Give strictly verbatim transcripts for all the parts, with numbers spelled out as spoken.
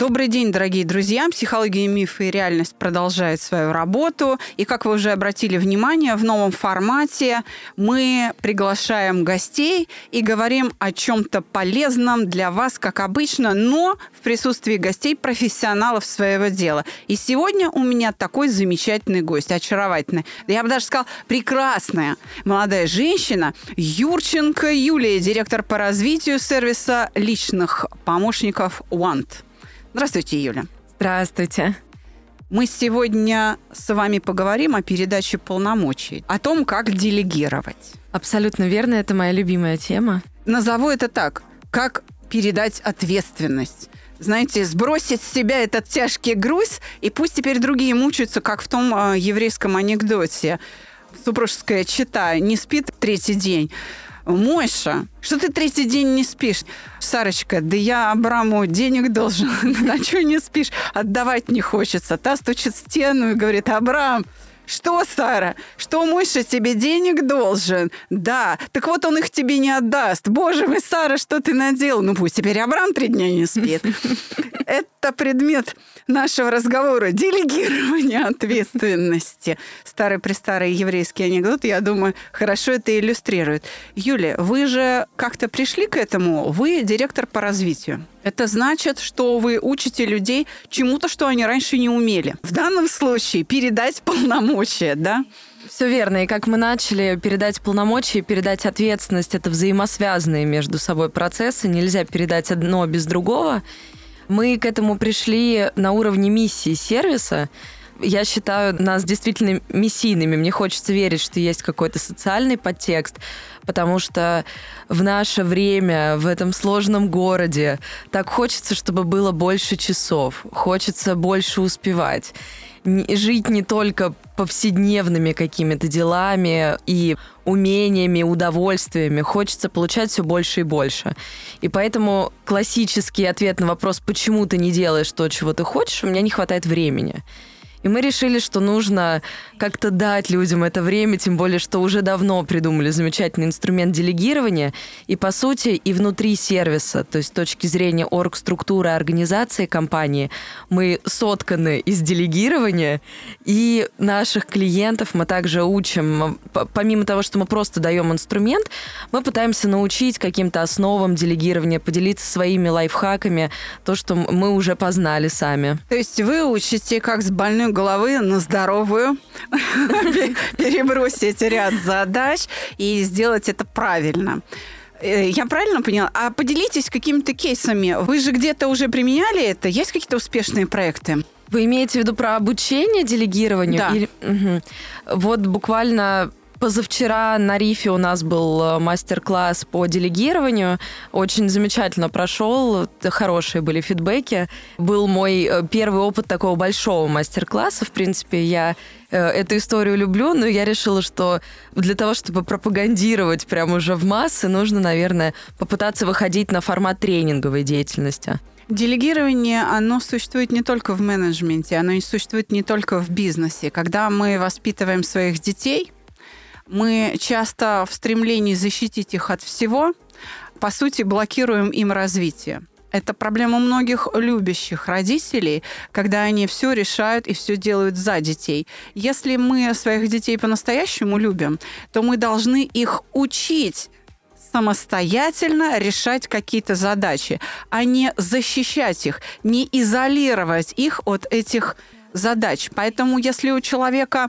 Добрый день, дорогие друзья! Психология мифы и реальность продолжает свою работу. И, как вы уже обратили внимание, в новом формате мы приглашаем гостей и говорим о чем-то полезном для вас, как обычно, но в присутствии гостей, профессионалов своего дела. И сегодня у меня такой замечательный гость, очаровательный. Я бы даже сказала, прекрасная молодая женщина Юрченко Юлия, директор по развитию сервиса личных помощников Want. Здравствуйте, Юля. Здравствуйте. Мы сегодня с вами поговорим о передаче полномочий, о том, как делегировать. Абсолютно верно, это моя любимая тема. Назову это так, как передать ответственность. Знаете, сбросить с себя этот тяжкий груз, и пусть теперь другие мучаются, как в том э, еврейском анекдоте. Супружеская чета не спит третий день. Мойша, что ты третий день не спишь? Сарочка, да я Абраму денег должен, а чего не спишь? Отдавать не хочется. Та стучит в стену и говорит: Абрам, что, Сара, что Мойша тебе денег должен? Да, так вот он их тебе не отдаст. Боже мой, Сара, что ты наделал? Ну пусть теперь Абрам три дня не спит. Это предмет нашего разговора. Делегирование ответственности. Старый-престарый еврейский анекдот, я думаю, хорошо это иллюстрирует. Юля, вы же как-то пришли к этому. Вы директор по развитию. Это значит, что вы учите людей чему-то, что они раньше не умели. В данном случае передать полномочия, да? Все верно. И как мы начали, передать полномочия и передать ответственность – это взаимосвязанные между собой процессы. Нельзя передать одно без другого. Мы к этому пришли на уровне миссии сервиса. Я считаю нас действительно миссийными. Мне хочется верить, что есть какой-то социальный подтекст, потому что в наше время, в этом сложном городе, так хочется, чтобы было больше часов, хочется больше успевать. Жить не только повседневными какими-то делами и умениями, удовольствиями. Хочется получать все больше и больше. И поэтому классический ответ на вопрос, почему ты не делаешь то, чего ты хочешь, у меня не хватает времени. И мы решили, что нужно как-то дать людям это время, тем более, что уже давно придумали замечательный инструмент делегирования. И, по сути, и внутри сервиса, то есть с точки зрения оргструктуры организации компании, мы сотканы из делегирования. И наших клиентов мы также учим. Помимо того, что мы просто даем инструмент, мы пытаемся научить каким-то основам делегирования, поделиться своими лайфхаками, то, что мы уже познали сами. То есть вы учите, как с больной головы на здоровую, перебросить ряд задач и сделать это правильно. Я правильно поняла? А поделитесь какими-то кейсами. Вы же где-то уже применяли это? Есть какие-то успешные проекты? Вы имеете в виду про обучение делегированию? Да. Или... Угу. Вот буквально... Позавчера на РИФе у нас был мастер-класс по делегированию. Очень замечательно прошел, хорошие были фидбэки. Был мой первый опыт такого большого мастер-класса. В принципе, я эту историю люблю, но я решила, что для того, чтобы пропагандировать прям уже в массы, нужно, наверное, попытаться выходить на формат тренинговой деятельности. Делегирование, оно существует не только в менеджменте, оно и существует не только в бизнесе. Когда мы воспитываем своих детей... Мы часто в стремлении защитить их от всего, по сути, блокируем им развитие. Это проблема многих любящих родителей, когда они все решают и все делают за детей. Если мы своих детей по-настоящему любим, то мы должны их учить самостоятельно решать какие-то задачи, а не защищать их, не изолировать их от этих задач. Поэтому если у человека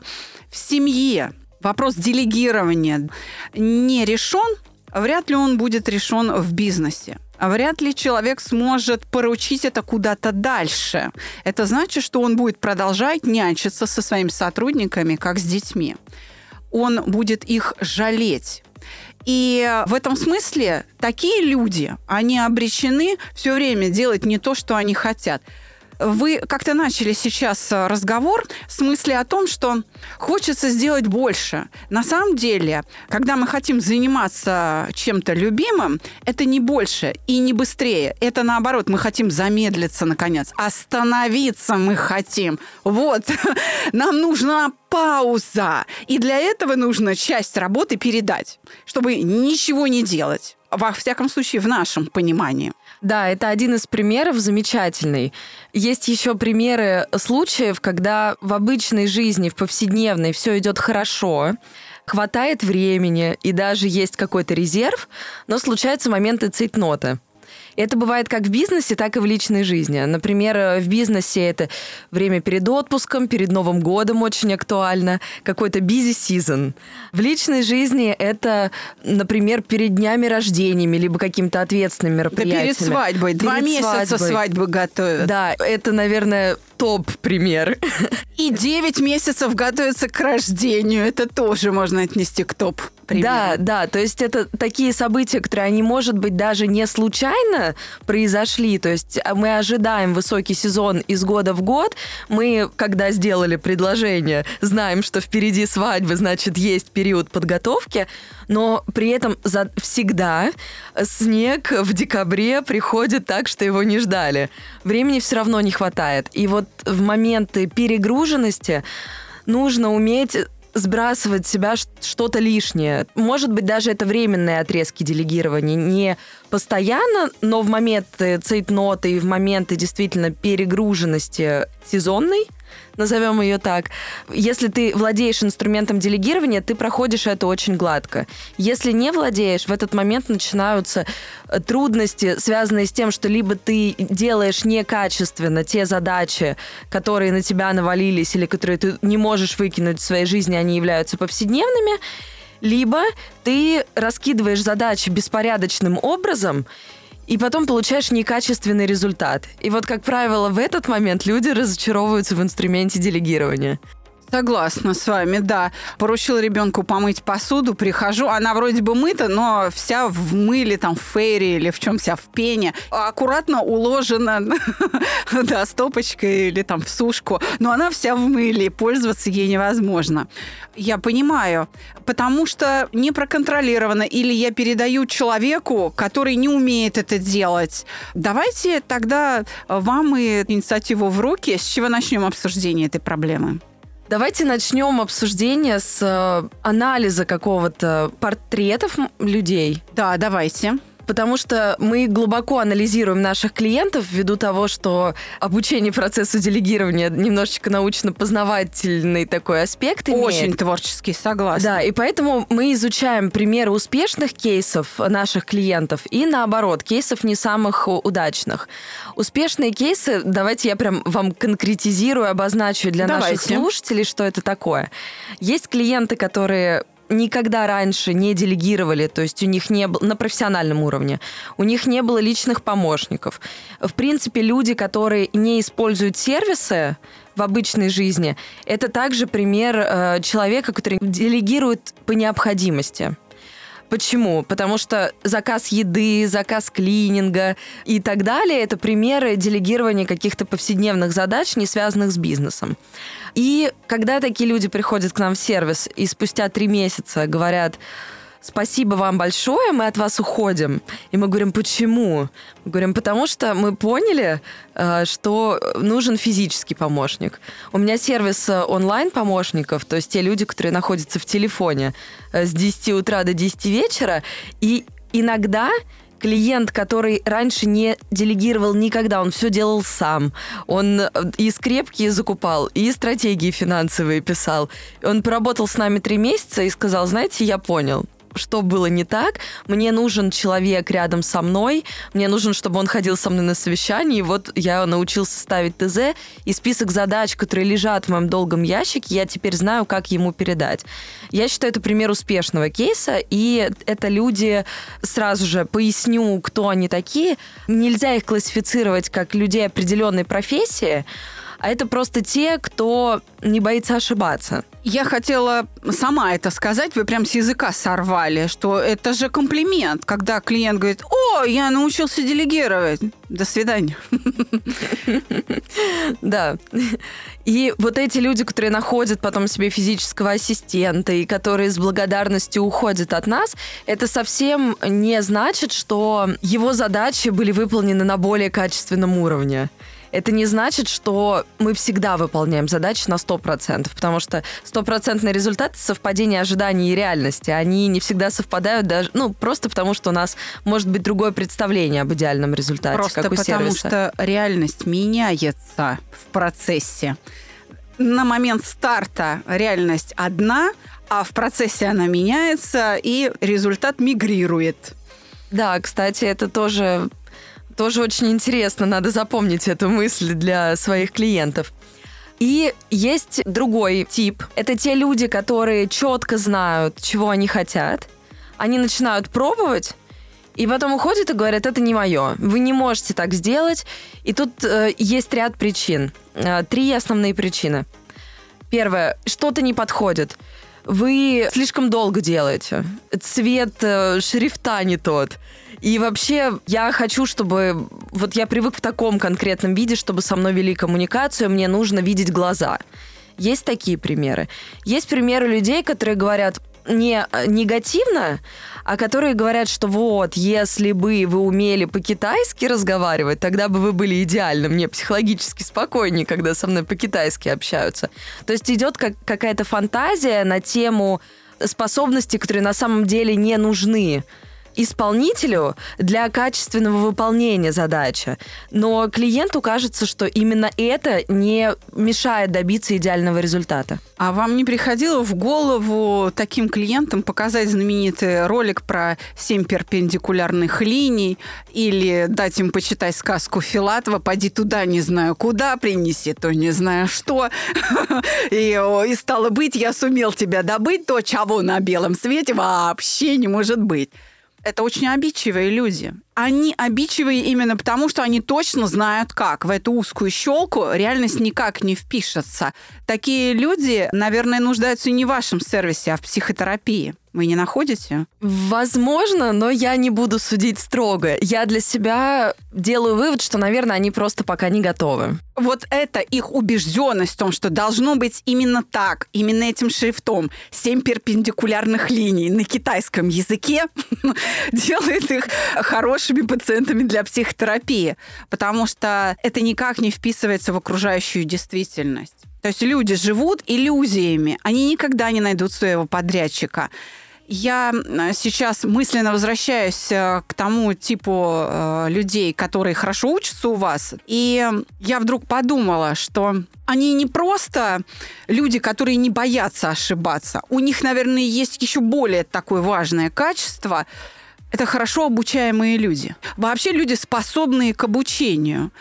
в семье вопрос делегирования не решен, вряд ли он будет решен в бизнесе. Вряд ли человек сможет поручить это куда-то дальше. Это значит, что он будет продолжать нянчиться со своими сотрудниками, как с детьми. Он будет их жалеть. И в этом смысле такие люди, они обречены все время делать не то, что они хотят. Вы как-то начали сейчас разговор с мысли о том, что хочется сделать больше. На самом деле, когда мы хотим заниматься чем-то любимым, это не больше и не быстрее. Это наоборот, мы хотим замедлиться, наконец. Остановиться мы хотим. Вот. Нам нужна пауза. И для этого нужно часть работы передать, чтобы ничего не делать. Во всяком случае, в нашем понимании. Да, это один из примеров замечательный. Есть еще примеры случаев, когда в обычной жизни, в повседневной, все идет хорошо, хватает времени и даже есть какой-то резерв, но случаются моменты цейтнота. Это бывает как в бизнесе, так и в личной жизни. Например, в бизнесе это время перед отпуском, перед Новым годом очень актуально, какой-то busy season. В личной жизни это, например, перед днями рождениями, либо каким-то ответственным мероприятием. Да перед свадьбой. Перед Два месяца свадьбой. Свадьбы готовят. Да, это, наверное, топ-пример. И девять месяцев готовятся к рождению. Это тоже можно отнести к топ. Примерно. Да, да, то есть это такие события, которые, они, может быть, даже не случайно произошли, то есть мы ожидаем высокий сезон из года в год, мы, когда сделали предложение, знаем, что впереди свадьбы, значит, есть период подготовки, но при этом за... всегда снег в декабре приходит так, что его не ждали. Времени все равно не хватает, и вот в моменты перегруженности нужно уметь сбрасывать с себя что-то лишнее. Может быть, даже это временные отрезки делегирования. Не постоянно, но в моменты цейтноты и в моменты действительно перегруженности сезонной, назовем ее так, если ты владеешь инструментом делегирования, ты проходишь это очень гладко. Если не владеешь, в этот момент начинаются трудности, связанные с тем, что либо ты делаешь некачественно те задачи, которые на тебя навалились или которые ты не можешь выкинуть в своей жизни, они являются повседневными, либо ты раскидываешь задачи беспорядочным образом, и потом получаешь некачественный результат. И вот, как правило, в этот момент люди разочаровываются в инструменте делегирования. Согласна с вами, да. Поручила ребенку помыть посуду, прихожу, она вроде бы мыта, но вся в мыле, там, в фейре или в чем вся в пене, аккуратно уложена, да, стопочкой или там в сушку, но она вся в мыле, пользоваться ей невозможно. Я понимаю, потому что не проконтролировано, или я передаю человеку, который не умеет это делать. Давайте тогда вам и инициативу в руки. С чего начнем обсуждение этой проблемы? Давайте начнем обсуждение с анализа какого-то портретов людей. Да, давайте. Потому что мы глубоко анализируем наших клиентов ввиду того, что обучение процессу делегирования немножечко научно-познавательный такой аспект имеет. Очень творческий, согласна. Да, и поэтому мы изучаем примеры успешных кейсов наших клиентов и, наоборот, кейсов не самых удачных. Успешные кейсы, давайте я прям вам конкретизирую, обозначу для давайте. Наших слушателей, что это такое. Есть клиенты, которые... никогда раньше не делегировали, то есть у них не было, на профессиональном уровне, у них не было личных помощников. В принципе, люди, которые не используют сервисы в обычной жизни, это также пример э, человека, который делегирует по необходимости. Почему? Потому что заказ еды, заказ клининга и так далее – это примеры делегирования каких-то повседневных задач, не связанных с бизнесом. И когда такие люди приходят к нам в сервис и спустя три месяца говорят: «Спасибо вам большое, мы от вас уходим». И мы говорим: «Почему?» Мы говорим: «Потому что мы поняли, что нужен физический помощник. У меня сервис онлайн-помощников, то есть те люди, которые находятся в телефоне с десяти утра до десяти вечера, и иногда... клиент, который раньше не делегировал никогда, он все делал сам. Он и скрепки закупал, и стратегии финансовые писал. Он поработал с нами три месяца и сказал: знаете, я понял, что было не так, мне нужен человек рядом со мной, мне нужен, чтобы он ходил со мной на совещание, и вот я научился ставить ТЗ, и список задач, которые лежат в моем долгом ящике, я теперь знаю, как ему передать». Я считаю, это пример успешного кейса, и это люди, сразу же поясню, кто они такие, нельзя их классифицировать как людей определенной профессии, а это просто те, кто не боится ошибаться. Я хотела сама это сказать, вы прям с языка сорвали, что это же комплимент, когда клиент говорит: «О, я научился делегировать, до свидания». Да. И вот эти люди, которые находят потом себе физического ассистента и которые с благодарностью уходят от нас, это совсем не значит, что его задачи были выполнены на более качественном уровне. Это не значит, что мы всегда выполняем задачи на сто процентов, потому что стопроцентные результаты совпадения ожиданий и реальности, они не всегда совпадают даже, ну, просто потому, что у нас может быть другое представление об идеальном результате. Просто как у потому сервиса. Что реальность меняется в процессе. На момент старта реальность одна, а в процессе она меняется, и результат мигрирует. Да, кстати, это тоже... Тоже очень интересно, надо запомнить эту мысль для своих клиентов. И есть другой тип. Это те люди, которые четко знают, чего они хотят. Они начинают пробовать, и потом уходят и говорят: это не мое, вы не можете так сделать. И тут э, есть ряд причин. Э, три основные причины. Первое, что-то не подходит. Вы слишком долго делаете. Цвет э, шрифта не тот. И вообще, я хочу, чтобы... Вот я привык в таком конкретном виде, чтобы со мной вели коммуникацию, мне нужно видеть глаза. Есть такие примеры. Есть примеры людей, которые говорят не негативно, а которые говорят, что вот, если бы вы умели по-китайски разговаривать, тогда бы вы были идеальны. Мне психологически спокойнее, когда со мной по-китайски общаются. То есть идет как, какая-то фантазия на тему способностей, которые на самом деле не нужны исполнителю для качественного выполнения задачи. Но клиенту кажется, что именно это не мешает добиться идеального результата. А вам не приходило в голову таким клиентам показать знаменитый ролик про семь перпендикулярных линий или дать им почитать сказку Филатова «Поди туда, не знаю куда, принеси то, не знаю что». И стало быть, я сумел тебя добыть, то, чего на белом свете вообще не может быть. Это очень обидчивые люди. Они обидчивые именно потому, что они точно знают как. В эту узкую щелку реальность никак не впишется. Такие люди, наверное, нуждаются не в вашем сервисе, а в психотерапии. Вы не находите? Возможно, но я не буду судить строго. Я для себя делаю вывод, что, наверное, они просто пока не готовы. Вот это их убежденность в том, что должно быть именно так, именно этим шрифтом, семь перпендикулярных линий на китайском языке делает их хорошими пациентами для психотерапии, потому что это никак не вписывается в окружающую действительность. То есть люди живут иллюзиями, они никогда не найдут своего подрядчика. Я сейчас мысленно возвращаюсь к тому типу людей, которые хорошо учатся у вас, и я вдруг подумала, что они не просто люди, которые не боятся ошибаться, у них, наверное, есть еще более такое важное качество – это хорошо обучаемые люди. Вообще люди, способные к обучению.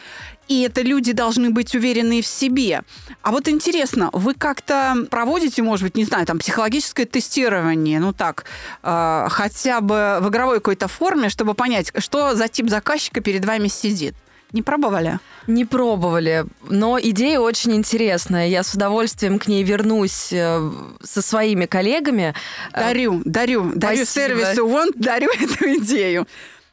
И это люди должны быть уверены в себе. А вот интересно, вы как-то проводите, может быть, не знаю, там, психологическое тестирование, ну так, э, хотя бы в игровой какой-то форме, чтобы понять, что за тип заказчика перед вами сидит? Не пробовали? Не пробовали, но идея очень интересная. Я с удовольствием к ней вернусь со своими коллегами. Дарю, дарю, дарю сервису Want, дарю эту идею.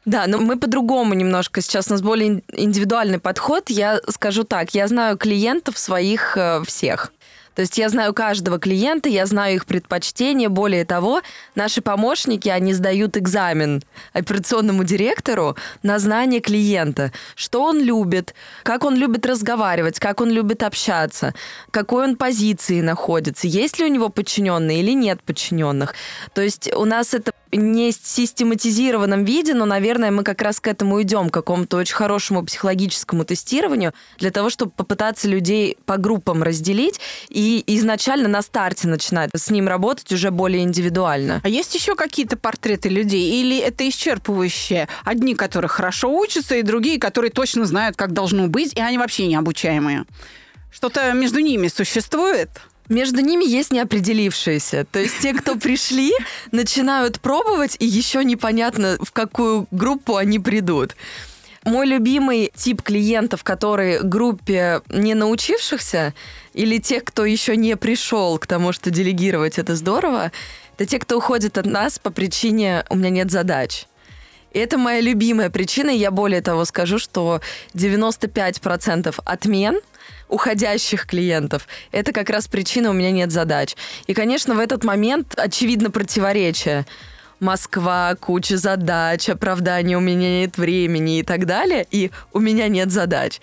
Да, но мы по-другому немножко. Сейчас у нас более индивидуальный подход. Я скажу так, я знаю клиентов своих всех. То есть я знаю каждого клиента, я знаю их предпочтения. Более того, наши помощники, они сдают экзамен операционному директору на знание клиента. Что он любит, как он любит разговаривать, как он любит общаться, какой он позиции находится, есть ли у него подчиненные или нет подчиненных. То есть у нас это не в систематизированном виде, но, наверное, мы как раз к этому идем, к какому-то очень хорошему психологическому тестированию, для того, чтобы попытаться людей по группам разделить и изначально на старте начинать с ним работать уже более индивидуально. А есть еще какие-то портреты людей? Или это исчерпывающие? Одни, которые хорошо учатся, и другие, которые точно знают, как должно быть, и они вообще не обучаемые. Что-то между ними существует? Между ними есть неопределившиеся. То есть те, кто пришли, начинают пробовать, и еще непонятно, в какую группу они придут. Мой любимый тип клиентов, которые группе не научившихся, или тех, кто еще не пришел к тому, что делегировать это здорово, это те, кто уходит от нас по причине «у меня нет задач». И это моя любимая причина, и я более того скажу, что девяносто пять процентов отмен уходящих клиентов – это как раз причина «у меня нет задач». И, конечно, в этот момент очевидно противоречие. Москва, куча задач, оправдание «у меня нет времени» и так далее, и «у меня нет задач».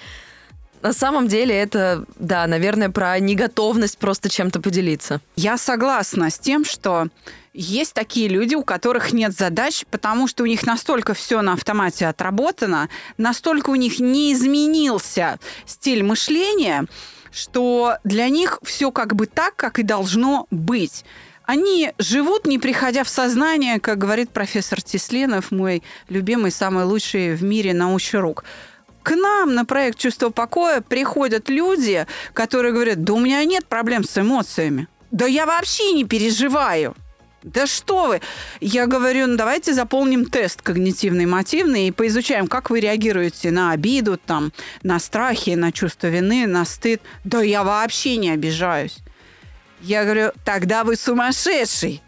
На самом деле это, да, наверное, про неготовность просто чем-то поделиться. Я согласна с тем, что есть такие люди, у которых нет задач, потому что у них настолько все на автомате отработано, настолько у них не изменился стиль мышления, что для них все как бы так, как и должно быть. Они живут, не приходя в сознание, как говорит профессор Тесленов, мой любимый, самый лучший в мире научрук. К нам на проект «Чувство покоя» приходят люди, которые говорят: да у меня нет проблем с эмоциями. Да я вообще не переживаю. Да что вы? Я говорю, ну давайте заполним тест когнитивный-мотивный и поизучаем, как вы реагируете на обиду, там, на страхи, на чувство вины, на стыд. Да я вообще не обижаюсь. Я говорю, тогда вы сумасшедший.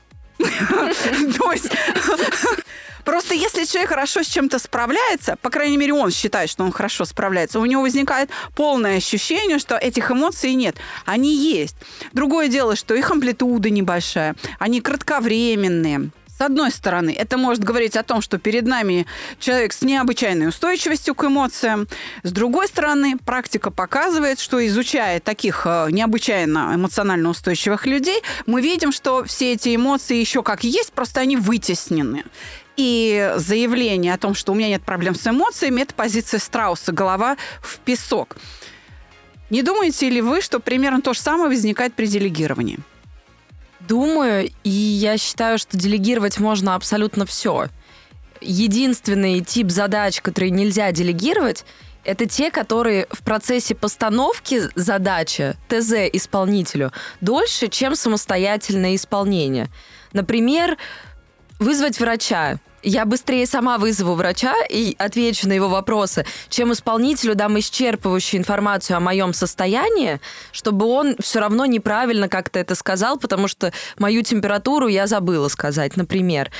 Просто если человек хорошо с чем-то справляется, по крайней мере, он считает, что он хорошо справляется, у него возникает полное ощущение, что этих эмоций нет. Они есть. Другое дело, что их амплитуда небольшая, они кратковременные. С одной стороны, это может говорить о том, что перед нами человек с необычайной устойчивостью к эмоциям. С другой стороны, практика показывает, что, изучая таких необычайно эмоционально устойчивых людей, мы видим, что все эти эмоции еще как есть, просто они вытеснены. И заявление о том, что у меня нет проблем с эмоциями, это позиция страуса, голова в песок. Не думаете ли вы, что примерно то же самое возникает при делегировании? Думаю, и я считаю, что делегировать можно абсолютно все. Единственный тип задач, которые нельзя делегировать, это те, которые в процессе постановки задачи ТЗ исполнителю дольше, чем самостоятельное исполнение. Например, вызвать врача. Я быстрее сама вызову врача и отвечу на его вопросы, чем исполнителю дам исчерпывающую информацию о моем состоянии, чтобы он все равно неправильно как-то это сказал, потому что мою температуру я забыла сказать, например.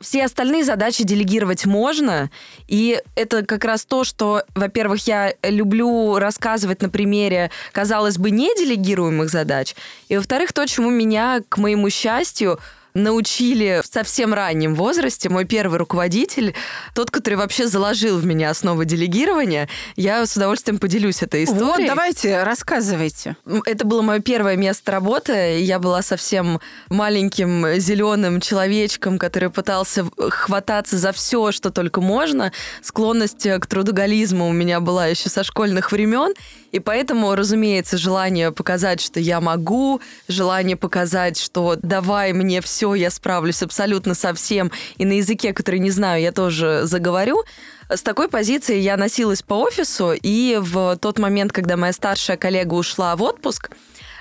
Все остальные задачи делегировать можно, и это как раз то, что, во-первых, я люблю рассказывать на примере, казалось бы, неделегируемых задач, и, во-вторых, то, чему меня, к моему счастью, научили в совсем раннем возрасте. Мой первый руководитель, тот, который вообще заложил в меня основы делегирования, я с удовольствием поделюсь этой историей. Вот, давайте, рассказывайте. Это было мое первое место работы. Я была совсем маленьким зеленым человечком, который пытался хвататься за все, что только можно. Склонность к трудоголизму у меня была еще со школьных времен, и поэтому, разумеется, желание показать, что я могу, желание показать, что давай мне все, я справлюсь абсолютно со всем, и на языке, который не знаю, я тоже заговорю. С такой позиции я носилась по офису, и в тот момент, когда моя старшая коллега ушла в отпуск,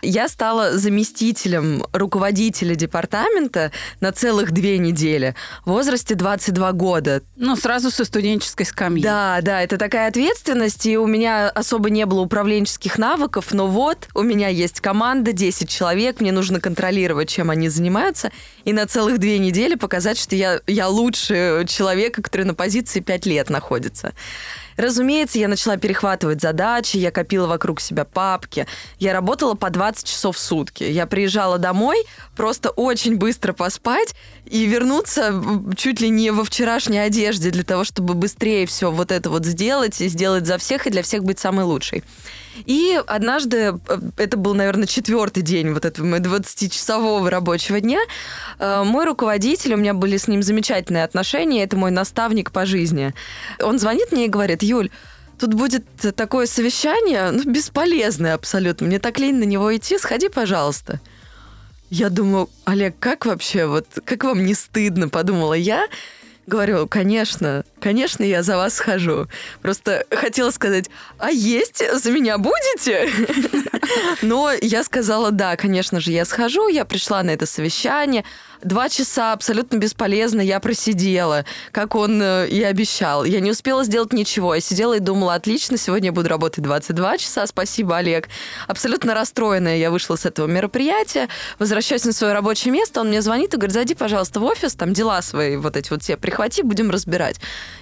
я стала заместителем руководителя департамента на целых две недели в возрасте двадцати двух года. Ну, сразу со студенческой скамьи. Да, да, это такая ответственность, и у меня особо не было управленческих навыков, но вот у меня есть команда, десять человек, мне нужно контролировать, чем они занимаются, и на целых две недели показать, что я, я лучше человека, который на позиции пять лет находится. Разумеется, я начала перехватывать задачи, я копила вокруг себя папки, я работала по двадцать часов в сутки. Я приезжала домой просто очень быстро поспать и вернуться чуть ли не во вчерашней одежде для того, чтобы быстрее все вот это вот сделать и сделать за всех, и для всех быть самой лучшей. И однажды, это был, наверное, четвертый день вот этого моего двадцатичасового рабочего дня, мой руководитель, у меня были с ним замечательные отношения, это мой наставник по жизни. Он звонит мне и говорит: Юль, тут будет такое совещание, ну, бесполезное абсолютно, мне так лень на него идти, сходи, пожалуйста. Я думаю, Олег, как вообще, вот, как вам не стыдно, подумала я. Говорю, конечно, конечно, я за вас схожу. Просто хотела сказать, а есть за меня будете? Но я сказала, да, конечно же, я схожу, я пришла на это совещание. Два часа абсолютно бесполезно я просидела, как он и обещал. Я не успела сделать ничего. Я сидела и думала, отлично, сегодня я буду работать двадцать два часа, спасибо, Олег. Абсолютно расстроенная я вышла с этого мероприятия, возвращаюсь на свое рабочее место, он мне звонит и говорит, зайди, пожалуйста, в офис, там дела свои вот эти вот все прихвати, будем разбирать.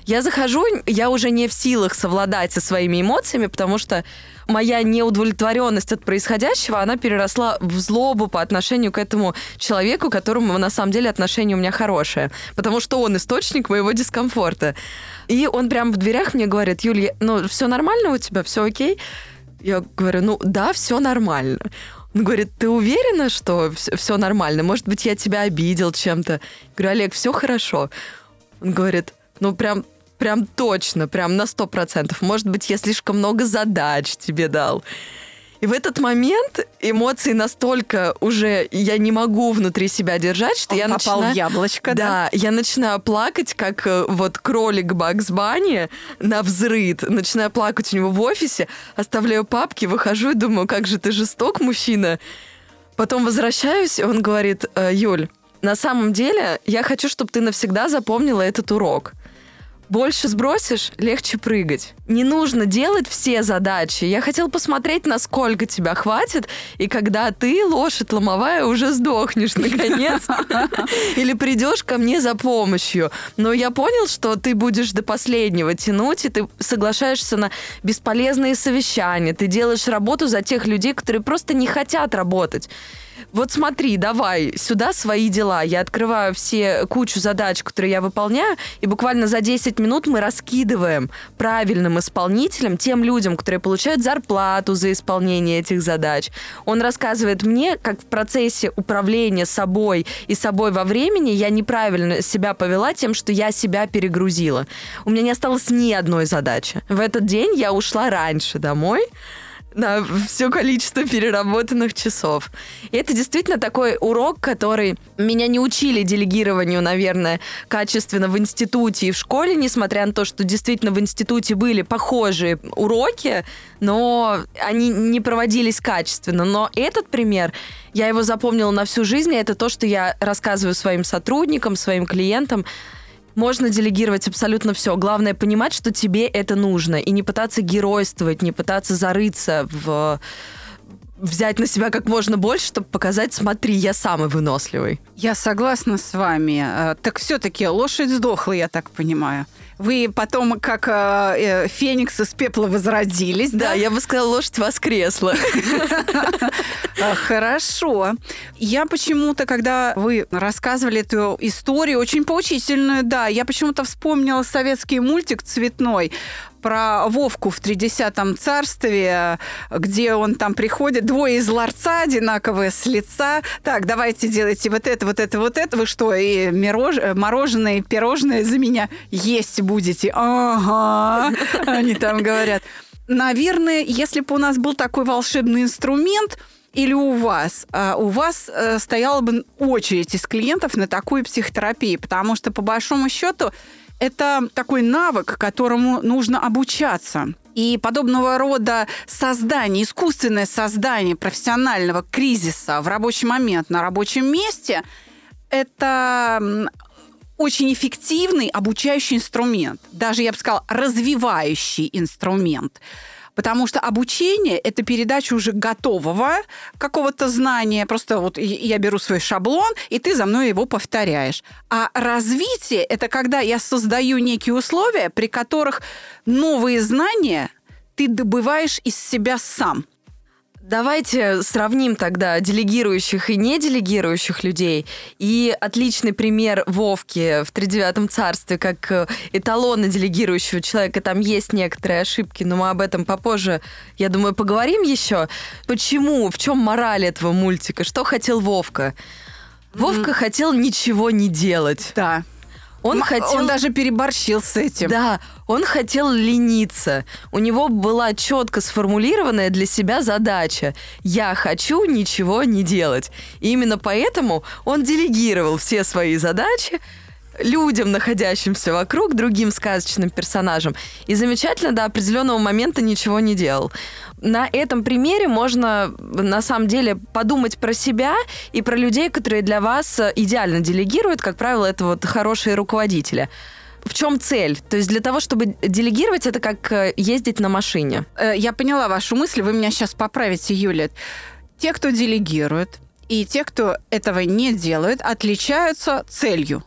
Я захожу, я уже не в силах совладать со своими эмоциями, потому что моя неудовлетворенность от происходящего, она переросла в злобу по отношению к этому человеку, которому на самом деле отношение у меня хорошее, потому что он источник моего дискомфорта. И он прямо в дверях мне говорит, Юля, ну все нормально у тебя, все окей? Я говорю, ну да, все нормально. Он говорит, ты уверена, что все, все нормально? Может быть, я тебя обидел чем-то? Я говорю, Олег, все хорошо. Он говорит, ну прям... Прям точно, прям на сто процентов. Может быть, я слишком много задач тебе дал. И в этот момент эмоции настолько уже я не могу внутри себя держать, что Он я попал начинаю... в яблочко, да? Да, я начинаю плакать, как вот кролик Багс Банни навзрыд. Начинаю плакать у него в офисе, оставляю папки, выхожу и думаю, как же ты жесток, мужчина. Потом возвращаюсь, и он говорит, Юль, на самом деле я хочу, чтобы ты навсегда запомнила этот урок. Больше сбросишь, легче прыгать. Не нужно делать все задачи. Я хотела посмотреть, насколько тебя хватит, и когда ты, лошадь ломовая, уже сдохнешь наконец, или придешь ко мне за помощью. Но я понял, что ты будешь до последнего тянуть, и ты соглашаешься на бесполезные совещания, ты делаешь работу за тех людей, которые просто не хотят работать. Вот смотри, давай, сюда свои дела. Я открываю все кучу задач, которые я выполняю, и буквально за десять минут мы раскидываем правильным исполнителям, тем людям, которые получают зарплату за исполнение этих задач. Он рассказывает мне, как в процессе управления собой и собой во времени я неправильно себя повела тем, что я себя перегрузила. У меня не осталось ни одной задачи. В этот день я ушла раньше домой, на все количество переработанных часов. И это действительно такой урок, который меня не учили делегированию, наверное, качественно в институте и в школе, несмотря на то, что действительно в институте были похожие уроки, но они не проводились качественно. Но этот пример, я его запомнила на всю жизнь, и это то, что я рассказываю своим сотрудникам, своим клиентам. Можно делегировать абсолютно все. Главное понимать, что тебе это нужно. И не пытаться геройствовать, не пытаться зарыться в... взять на себя как можно больше, чтобы показать, смотри, я самый выносливый. Я согласна с вами. Так все-таки лошадь сдохла, я так понимаю. Вы потом, как э, феникс из пепла, возродились, да? Да, я бы сказала, лошадь воскресла. Хорошо. Я почему-то, когда вы рассказывали эту историю, очень поучительную, да, я почему-то вспомнила советский мультик цветной про Вовку в тридесятом царстве, где он там приходит, двое из ларца одинаковые с лица. Так, давайте делайте вот это, вот это, вот это. Вы что, и мирож... мороженое, и пирожное за меня есть будете? Ага, они там говорят. Наверное, если бы у нас был такой волшебный инструмент, или у вас, у вас стояла бы очередь из клиентов на такую психотерапию, потому что, по большому счету, это такой навык, которому нужно обучаться. И подобного рода создание, искусственное создание профессионального кризиса в рабочий момент на рабочем месте – это очень эффективный обучающий инструмент. Даже, я бы сказала, развивающий инструмент. Потому что обучение – это передача уже готового какого-то знания. Просто вот я беру свой шаблон, и ты за мной его повторяешь. А развитие – это когда я создаю некие условия, при которых новые знания ты добываешь из себя сам. Давайте сравним тогда делегирующих и неделегирующих людей. И отличный пример Вовки в тридевятом царстве как эталона делегирующего человека. Там есть некоторые ошибки, но мы об этом попозже, я думаю, поговорим еще. Почему? В чем мораль этого мультика? Что хотел Вовка? Mm-hmm. Вовка хотел ничего не делать. Да. Он, М- хотел... он даже переборщил с этим. Да, он хотел лениться. У него была четко сформулированная для себя задача. Я хочу ничего не делать. И именно поэтому он делегировал все свои задачи людям, находящимся вокруг, другим сказочным персонажам, и замечательно до определенного момента ничего не делал. На этом примере можно, на самом деле, подумать про себя и про людей, которые для вас идеально делегируют. Как правило, это вот хорошие руководители. В чем цель? То есть для того, чтобы делегировать, это как ездить на машине. Я поняла вашу мысль, вы меня сейчас поправите, Юля. Те, кто делегирует, и те, кто этого не делает, отличаются целью.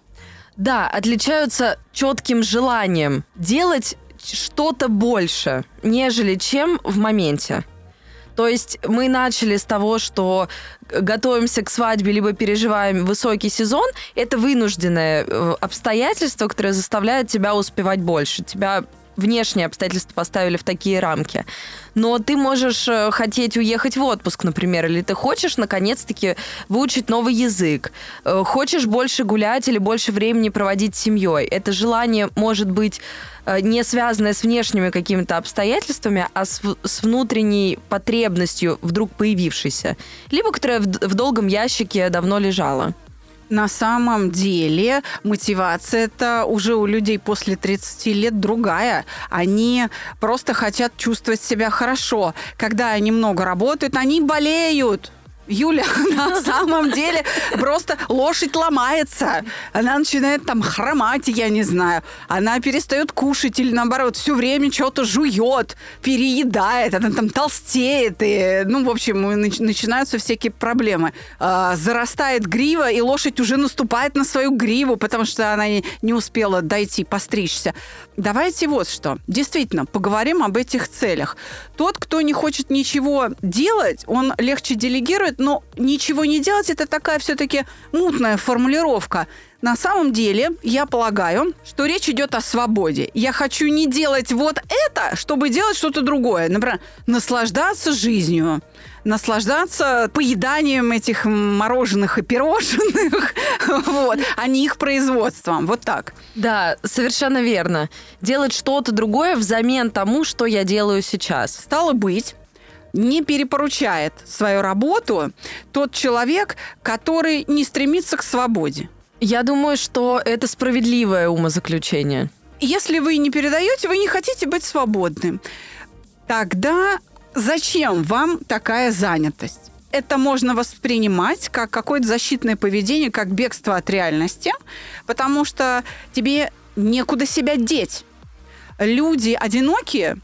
Да, отличаются четким желанием делать что-то больше, нежели чем в моменте. То есть мы начали с того, что готовимся к свадьбе, либо переживаем высокий сезон. Это вынужденное обстоятельство, которое заставляет тебя успевать больше. Тебя внешние обстоятельства поставили в такие рамки. Но ты можешь хотеть уехать в отпуск, например, или ты хочешь, наконец-таки, выучить новый язык, хочешь больше гулять или больше времени проводить с семьей. Это желание может быть не связанное с внешними какими-то обстоятельствами, а с, с внутренней потребностью, вдруг появившейся, либо которая в, в долгом ящике давно лежала. На самом деле мотивация-то уже у людей после тридцати лет другая. Они просто хотят чувствовать себя хорошо. Когда они много работают, они болеют. Юля, на самом деле просто лошадь ломается. Она начинает там хромать, я не знаю. Она перестает кушать или, наоборот, все время что-то жует, переедает, она там толстеет. И, ну, в общем, начинаются всякие проблемы. Зарастает грива, и лошадь уже наступает на свою гриву, потому что она не успела дойти, постричься. Давайте вот что. Действительно, поговорим об этих целях. Тот, кто не хочет ничего делать, он легче делегирует, но ничего не делать – это такая все-таки мутная формулировка. На самом деле, я полагаю, что речь идет о свободе. Я хочу не делать вот это, чтобы делать что-то другое. Например, наслаждаться жизнью, наслаждаться поеданием этих мороженых и пирожных, вот, а не их производством. Вот так. Да, совершенно верно. Делать что-то другое взамен тому, что я делаю сейчас. Стало быть, не перепоручает свою работу тот человек, который не стремится к свободе. Я думаю, что это справедливое умозаключение. Если вы не передаете, вы не хотите быть свободным, тогда зачем вам такая занятость? Это можно воспринимать как какое-то защитное поведение, как бегство от реальности, потому что тебе некуда себя деть. Люди одинокие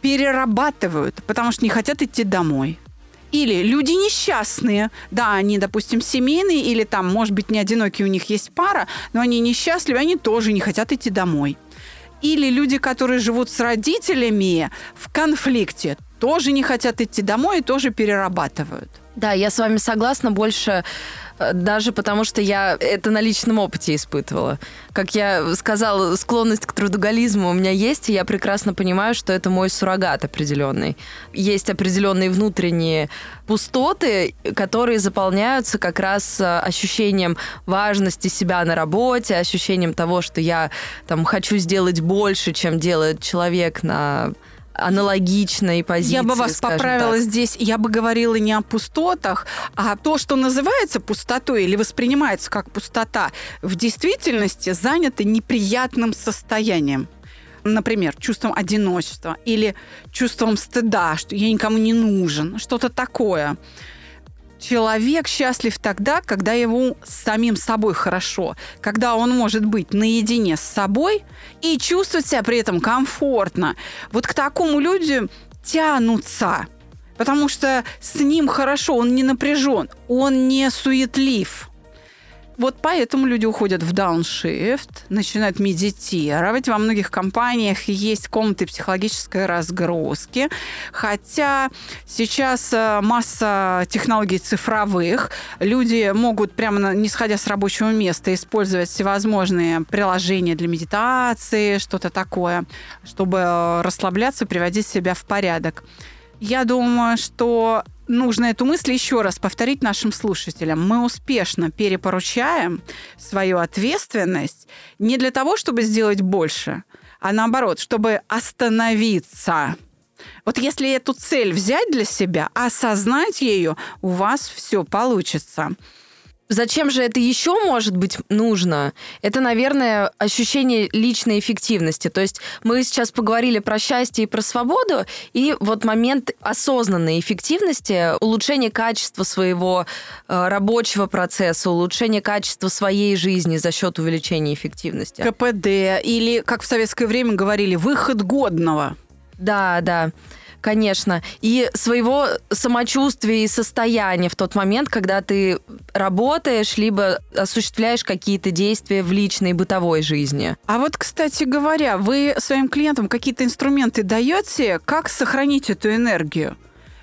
перерабатывают, потому что не хотят идти домой. Или люди несчастные. Да, они, допустим, семейные, или там, может быть, не одинокие, у них есть пара, но они несчастливы, они тоже не хотят идти домой. Или люди, которые живут с родителями в конфликте, тоже не хотят идти домой и тоже перерабатывают. Да, я с вами согласна больше, даже потому что я это на личном опыте испытывала. Как я сказала, склонность к трудоголизму у меня есть, и я прекрасно понимаю, что это мой суррогат определенный. Есть определенные внутренние пустоты, которые заполняются как раз ощущением важности себя на работе, ощущением того, что я там хочу сделать больше, чем делает человек на аналогичной позиции. Я бы вас поправила так. Здесь, я бы говорила не о пустотах, а то, что называется пустотой или воспринимается как пустота, в действительности занято неприятным состоянием. Например, чувством одиночества или чувством стыда, что я никому не нужен, что-то такое. Человек счастлив тогда, когда ему с самим собой хорошо, когда он может быть наедине с собой и чувствовать себя при этом комфортно. Вот к такому людям тянутся, потому что с ним хорошо, он не напряжен, он не суетлив. Вот поэтому люди уходят в дауншифт, начинают медитировать. Во многих компаниях есть комнаты психологической разгрузки. Хотя сейчас масса технологий цифровых. Люди могут, прямо не сходя с рабочего места, использовать всевозможные приложения для медитации, что-то такое, чтобы расслабляться, приводить себя в порядок. Я думаю, что нужно эту мысль еще раз повторить нашим слушателям. Мы успешно перепоручаем свою ответственность не для того, чтобы сделать больше, а наоборот, чтобы остановиться. Вот если эту цель взять для себя, осознать ее, у вас все получится. Зачем же это еще может быть нужно? Это, наверное, ощущение личной эффективности. То есть мы сейчас поговорили про счастье и про свободу, и вот момент осознанной эффективности, улучшение качества своего рабочего процесса, улучшение качества своей жизни за счет увеличения эффективности. ка пэ дэ или, как в советское время говорили, выход годного. Да, да. Конечно. И своего самочувствия и состояния в тот момент, когда ты работаешь, либо осуществляешь какие-то действия в личной бытовой жизни. А вот, кстати говоря, вы своим клиентам какие-то инструменты даете, как сохранить эту энергию?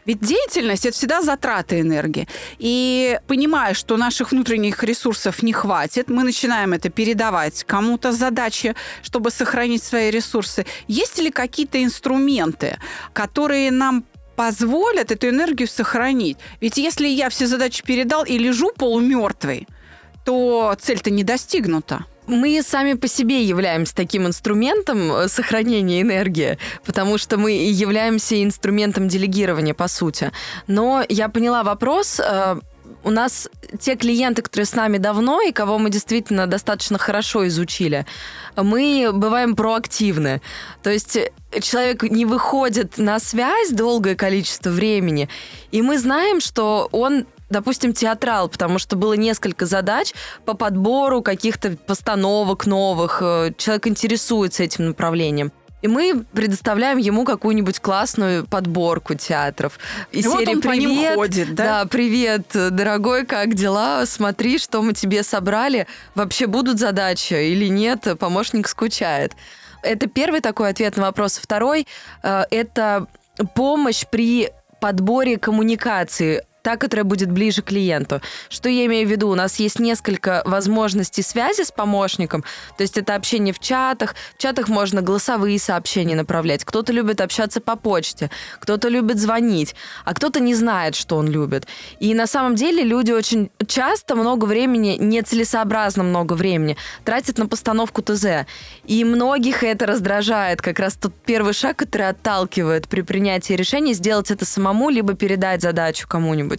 Ведь деятельность – это всегда затраты энергии. И понимая, что наших внутренних ресурсов не хватит, мы начинаем это передавать кому-то задачи, чтобы сохранить свои ресурсы. Есть ли какие-то инструменты, которые нам позволят эту энергию сохранить? Ведь если я все задачи передал и лежу полумертвой, то цель-то не достигнута. Мы сами по себе являемся таким инструментом сохранения энергии, потому что мы являемся инструментом делегирования, по сути. Но я поняла вопрос. У нас те клиенты, которые с нами давно и кого мы действительно достаточно хорошо изучили, мы бываем проактивны. То есть человек не выходит на связь долгое количество времени, и мы знаем, что он... Допустим, театрал, потому что было несколько задач по подбору каких-то постановок новых. Человек интересуется этим направлением. И мы предоставляем ему какую-нибудь классную подборку театров. И, и серии вот он «Привет», по ним ходит, да? Да, «Привет, дорогой, как дела? Смотри, что мы тебе собрали. Вообще будут задачи или нет? Помощник скучает». Это первый такой ответ на вопрос. Второй – это помощь при подборе коммуникации, та, которая будет ближе к клиенту. Что я имею в виду? У нас есть несколько возможностей связи с помощником, то есть это общение в чатах. В чатах можно голосовые сообщения направлять. Кто-то любит общаться по почте, кто-то любит звонить, а кто-то не знает, что он любит. И на самом деле люди очень часто много времени, нецелесообразно много времени, тратят на постановку тэ зэ. И многих это раздражает. Как раз тот первый шаг, который отталкивает при принятии решения, сделать это самому, либо передать задачу кому-нибудь.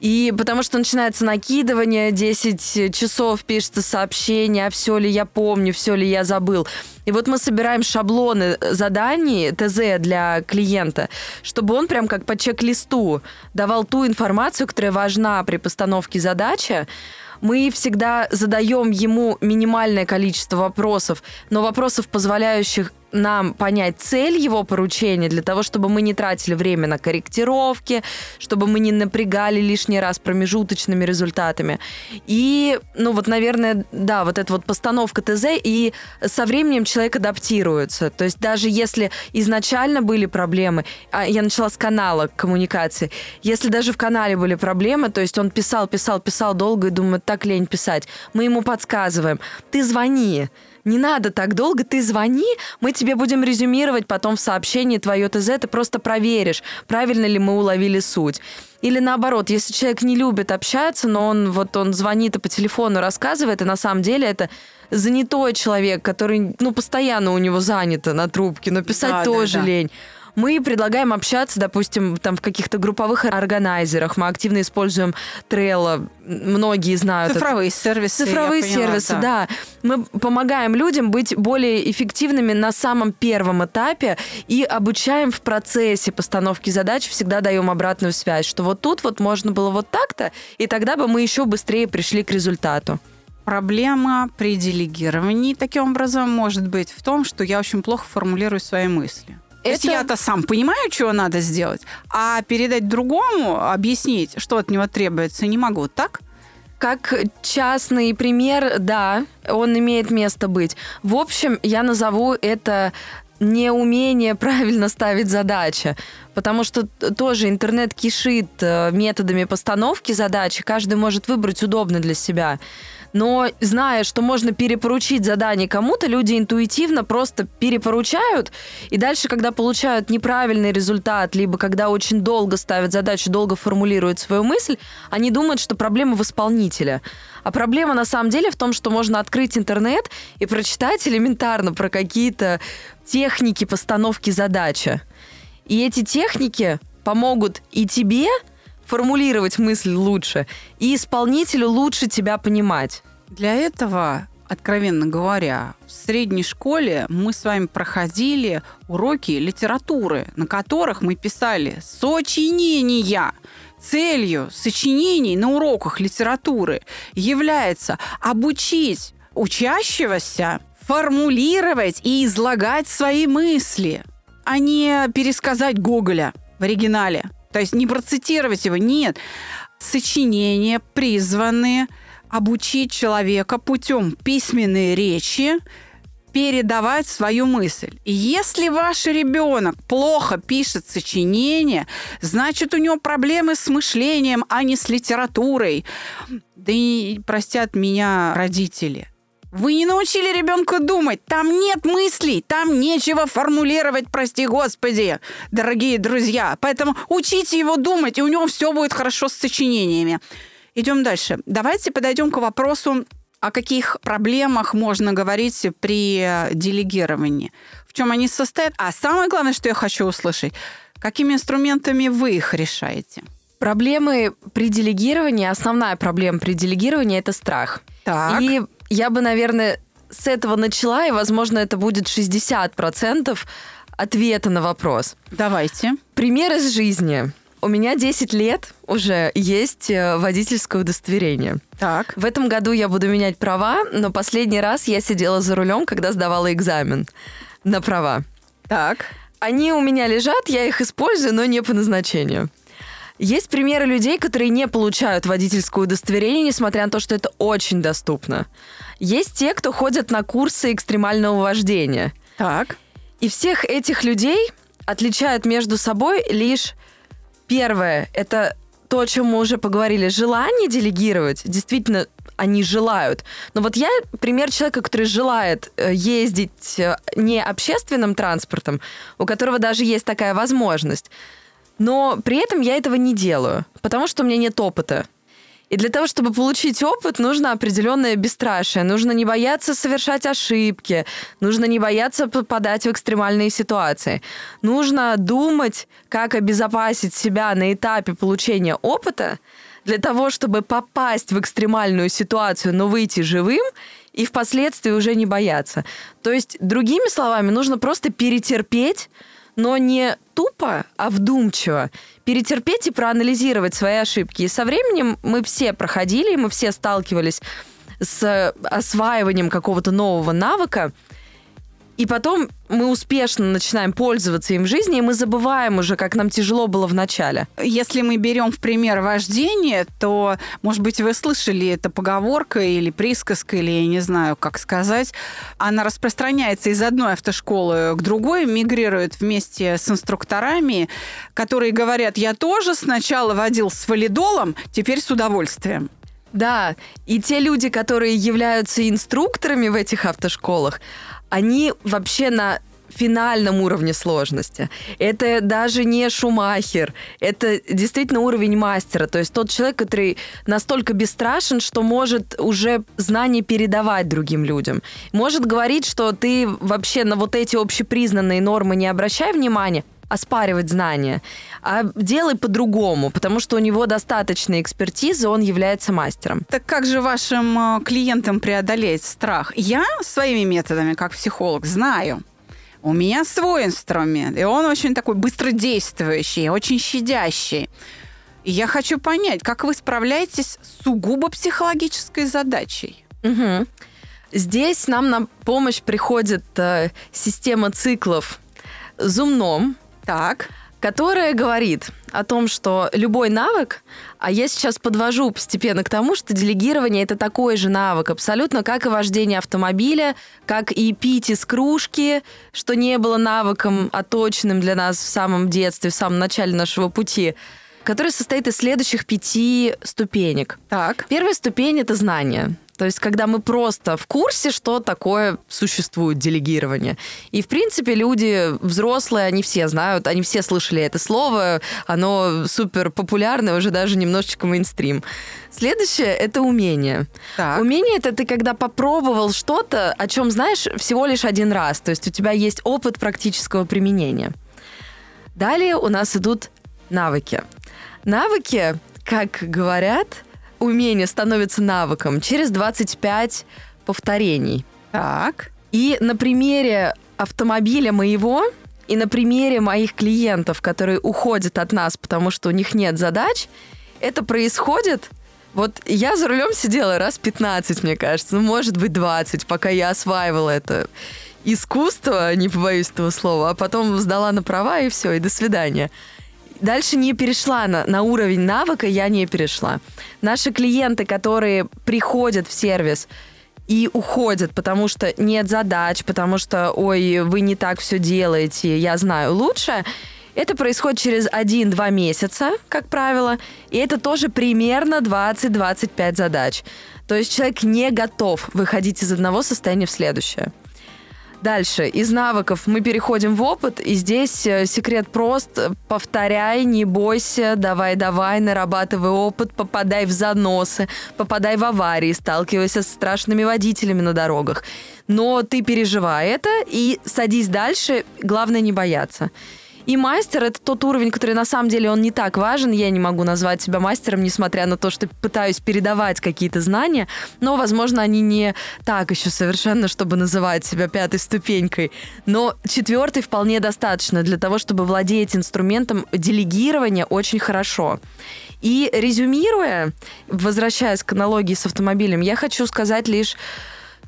И потому что начинается накидывание, десять часов пишется сообщение, а все ли я помню, все ли я забыл. И вот мы собираем шаблоны заданий тэ зэ для клиента, чтобы он прям как по чек-листу давал ту информацию, которая важна при постановке задачи. Мы всегда задаем ему минимальное количество вопросов, но вопросов, позволяющих нам понять цель его поручения, для того, чтобы мы не тратили время на корректировки, чтобы мы не напрягали лишний раз промежуточными результатами. И, ну вот, наверное, да, вот эта вот постановка тэ зэ, и со временем человек адаптируется. То есть даже если изначально были проблемы, а я начала с канала коммуникации, если даже в канале были проблемы, то есть он писал, писал, писал долго и думает, так лень писать, мы ему подсказываем, ты звони, не надо так долго, ты звони, мы тебе будем резюмировать потом в сообщении твое тэ зэ, ты просто проверишь, правильно ли мы уловили суть. Или наоборот, если человек не любит общаться, но он, вот он звонит и по телефону рассказывает, и на самом деле это занятой человек, который, ну, постоянно у него занято на трубке, но писать да, тоже да, да. лень. Мы предлагаем общаться, допустим, там в каких-то групповых органайзерах. Мы активно используем Trello. Многие знают. Цифровые это. сервисы. Цифровые поняла, сервисы, да. да. Мы помогаем людям быть более эффективными на самом первом этапе и обучаем в процессе постановки задач, всегда даем обратную связь, что вот тут вот можно было вот так-то, и тогда бы мы еще быстрее пришли к результату. Проблема при делегировании, таким образом, может быть в том, что я очень плохо формулирую свои мысли. То это... есть я-то сам понимаю, чего надо сделать, а передать другому, объяснить, что от него требуется, не могу, так? Как частный пример, да, он имеет место быть. В общем, я назову это неумение правильно ставить задачи, потому что тоже интернет кишит методами постановки задачи, каждый может выбрать удобно для себя. Но зная, что можно перепоручить задание кому-то, люди интуитивно просто перепоручают, и дальше, когда получают неправильный результат, либо когда очень долго ставят задачу, долго формулируют свою мысль, они думают, что проблема в исполнителе. А проблема на самом деле в том, что можно открыть интернет и прочитать элементарно про какие-то техники постановки задачи. И эти техники помогут и тебе формулировать мысль лучше, и исполнителю лучше тебя понимать. Для этого, откровенно говоря, в средней школе мы с вами проходили уроки литературы, на которых мы писали сочинения. Целью сочинений на уроках литературы является обучить учащегося формулировать и излагать свои мысли, а не пересказать Гоголя в оригинале. То есть не процитировать его. Нет. Сочинения призваны обучить человека путем письменной речи передавать свою мысль. И если ваш ребенок плохо пишет сочинения, значит, у него проблемы с мышлением, а не с литературой. Да и простят меня родители. Вы не научили ребенка думать. Там нет мыслей, там нечего формулировать, прости господи, дорогие друзья. Поэтому учите его думать, и у него все будет хорошо с сочинениями. Идем дальше. Давайте подойдем к вопросу, о каких проблемах можно говорить при делегировании. В чем они состоят? А самое главное, что я хочу услышать, какими инструментами вы их решаете? Проблемы при делегировании, основная проблема при делегировании – это страх. Так. И я бы, наверное, с этого начала, и, возможно, это будет шестьдесят процентов ответа на вопрос. Давайте. Пример из жизни. У меня десять лет уже есть водительское удостоверение. Так. В этом году я буду менять права, но последний раз я сидела за рулем, когда сдавала экзамен на права. Так. Они у меня лежат, я их использую, но не по назначению. Есть примеры людей, которые не получают водительское удостоверение, несмотря на то, что это очень доступно. Есть те, кто ходят на курсы экстремального вождения. Так. И всех этих людей отличают между собой лишь... Первое, это то, о чем мы уже поговорили, желание делегировать. Действительно, они желают. Но вот я пример человека, который желает ездить не общественным транспортом, у которого даже есть такая возможность. Но при этом я этого не делаю, потому что у меня нет опыта. И для того, чтобы получить опыт, нужно определенное бесстрашие. Нужно не бояться совершать ошибки. Нужно не бояться попадать в экстремальные ситуации. Нужно думать, как обезопасить себя на этапе получения опыта для того, чтобы попасть в экстремальную ситуацию, но выйти живым и впоследствии уже не бояться. То есть, другими словами, нужно просто перетерпеть, но не тупо, а вдумчиво перетерпеть и проанализировать свои ошибки. И со временем мы все проходили, мы все сталкивались с осваиванием какого-то нового навыка, и потом мы успешно начинаем пользоваться им в жизни, и мы забываем уже, как нам тяжело было в начале. Если мы берем в пример вождение, то, может быть, вы слышали, это поговорка или присказка, или я не знаю, как сказать. Она распространяется из одной автошколы к другой, мигрирует вместе с инструкторами, которые говорят: я тоже сначала водил с валидолом, теперь с удовольствием. Да, и те люди, которые являются инструкторами в этих автошколах, они вообще на финальном уровне сложности. Это даже не Шумахер, это действительно уровень мастера, то есть тот человек, который настолько бесстрашен, что может уже знания передавать другим людям. Может говорить, что ты вообще на вот эти общепризнанные нормы не обращай внимания, оспаривать знания, а делай по-другому, потому что у него достаточно экспертизы, он является мастером. Так как же вашим клиентам преодолеть страх? Я своими методами, как психолог, знаю. У меня свой инструмент, и он очень такой быстродействующий, очень щадящий. И я хочу понять, как вы справляетесь с сугубо психологической задачей? Угу. Здесь нам на помощь приходит э, система циклов Зумном, так, которая говорит о том, что любой навык, а я сейчас подвожу постепенно к тому, что делегирование – это такой же навык абсолютно, как и вождение автомобиля, как и пить из кружки, что не было навыком, а точным для нас в самом детстве, в самом начале нашего пути, который состоит из следующих пяти ступенек. Так. Первая ступень – это знание. То есть, когда мы просто в курсе, что такое существует делегирование. И, в принципе, люди взрослые, они все знают, они все слышали это слово, оно супер популярное, уже даже немножечко мейнстрим. Следующее – это умение. Так. Умение – это ты, когда попробовал что-то, о чем знаешь всего лишь один раз. То есть, у тебя есть опыт практического применения. Далее у нас идут навыки. Навыки, как говорят, умение становится навыком через двадцать пять повторений. Так. И на примере автомобиля моего и на примере моих клиентов, которые уходят от нас, потому что у них нет задач, это происходит... Вот я за рулем сидела раз пятнадцать, мне кажется, ну, может быть, двадцать, пока я осваивала это искусство, не побоюсь этого слова, а потом сдала на права, и все, и до свидания. Дальше не перешла на, на уровень навыка, я не перешла. Наши клиенты, которые приходят в сервис и уходят, потому что нет задач, потому что, ой, вы не так все делаете, я знаю лучше... Это происходит через один-два месяца, как правило, и это тоже примерно двадцать-двадцать пять задач. То есть человек не готов выходить из одного состояния в следующее. Дальше. Из навыков мы переходим в опыт, и здесь секрет прост. Повторяй, не бойся, давай-давай, нарабатывай опыт, попадай в заносы, попадай в аварии, сталкивайся с страшными водителями на дорогах. Но ты переживай это и садись дальше, главное не бояться. И мастер — это тот уровень, который на самом деле он не так важен. Я не могу назвать себя мастером, несмотря на то, что пытаюсь передавать какие-то знания, но, возможно, они не так еще совершенно, чтобы называть себя пятой ступенькой. Но четвертой вполне достаточно для того, чтобы владеть инструментом делегирования очень хорошо. И резюмируя, возвращаясь к аналогии с автомобилем, я хочу сказать лишь...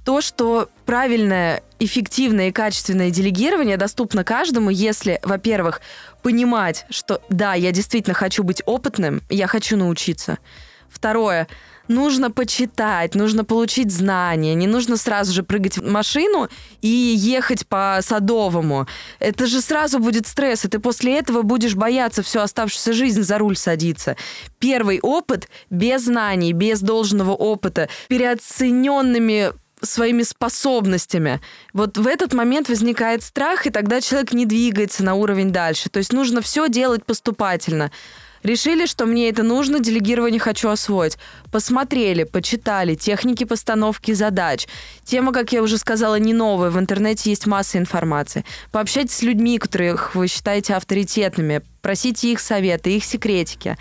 То, что правильное, эффективное и качественное делегирование доступно каждому, если, во-первых, понимать, что да, я действительно хочу быть опытным, я хочу научиться. Второе, нужно почитать, нужно получить знания, не нужно сразу же прыгать в машину и ехать по Садовому. Это же сразу будет стресс, и ты после этого будешь бояться всю оставшуюся жизнь за руль садиться. Первый опыт без знаний, без должного опыта, переоцененными своими способностями. Вот в этот момент возникает страх, и тогда человек не двигается на уровень дальше. То есть нужно все делать поступательно. Решили, что мне это нужно, делегирование хочу освоить. Посмотрели, почитали, техники постановки задач. Тема, как я уже сказала, не новая. В интернете есть масса информации. Пообщайтесь с людьми, которых вы считаете авторитетными. Просите их советы, их секретики.